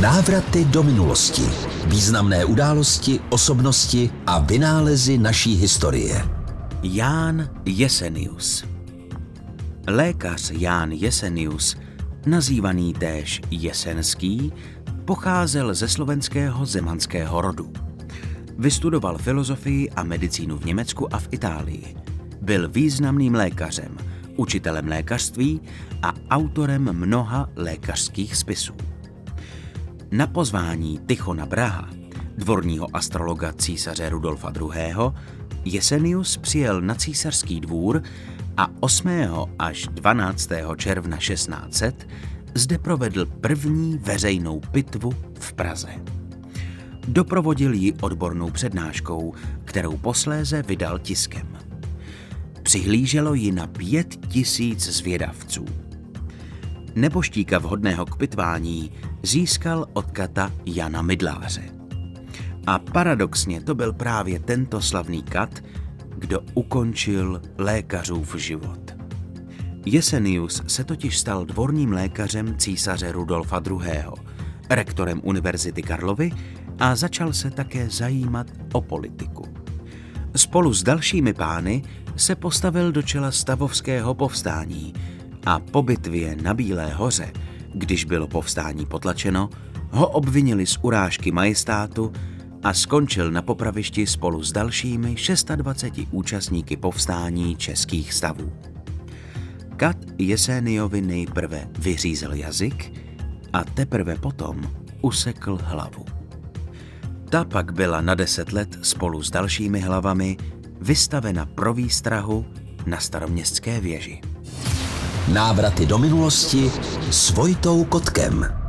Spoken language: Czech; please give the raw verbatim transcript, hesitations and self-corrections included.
Návraty do minulosti. Významné události, osobnosti a vynálezy naší historie. Jan Jesenius. Lékař Jan Jesenius, nazývaný též Jesenský, pocházel ze slovenského zemanského rodu. Vystudoval filozofii a medicínu v Německu a v Itálii. Byl významným lékařem, učitelem lékařství a autorem mnoha lékařských spisů. Na pozvání Tychona Braha, dvorního astrologa císaře Rudolfa druhého, Jesenius přijel na císařský dvůr a osmého až dvanáctého června šestnáct set zde provedl první veřejnou pitvu v Praze. Doprovodil ji odbornou přednáškou, kterou posléze vydal tiskem. Přihlíželo ji na pět tisíc zvědavců. Neboštíka vhodného k pitvání získal od kata Jana Mydláře. A paradoxně to byl právě tento slavný kat, kdo ukončil lékařův život. Jesenius se totiž stal dvorním lékařem císaře Rudolfa druhého., rektorem Univerzity Karlovy a začal se také zajímat o politiku. Spolu s dalšími pány se postavil do čela stavovského povstání a po bitvě na Bílé hoře, když bylo povstání potlačeno, ho obvinili z urážky majestátu a skončil na popravišti spolu s dalšími dvaceti šesti účastníky povstání českých stavů. Kat Jeseniovi nejprve vyřízl jazyk a teprve potom usekl hlavu. Ta pak byla na deset let spolu s dalšími hlavami vystavena pro výstrahu na Staroměstské věži. Návraty do minulosti s Vojtou Kotkem.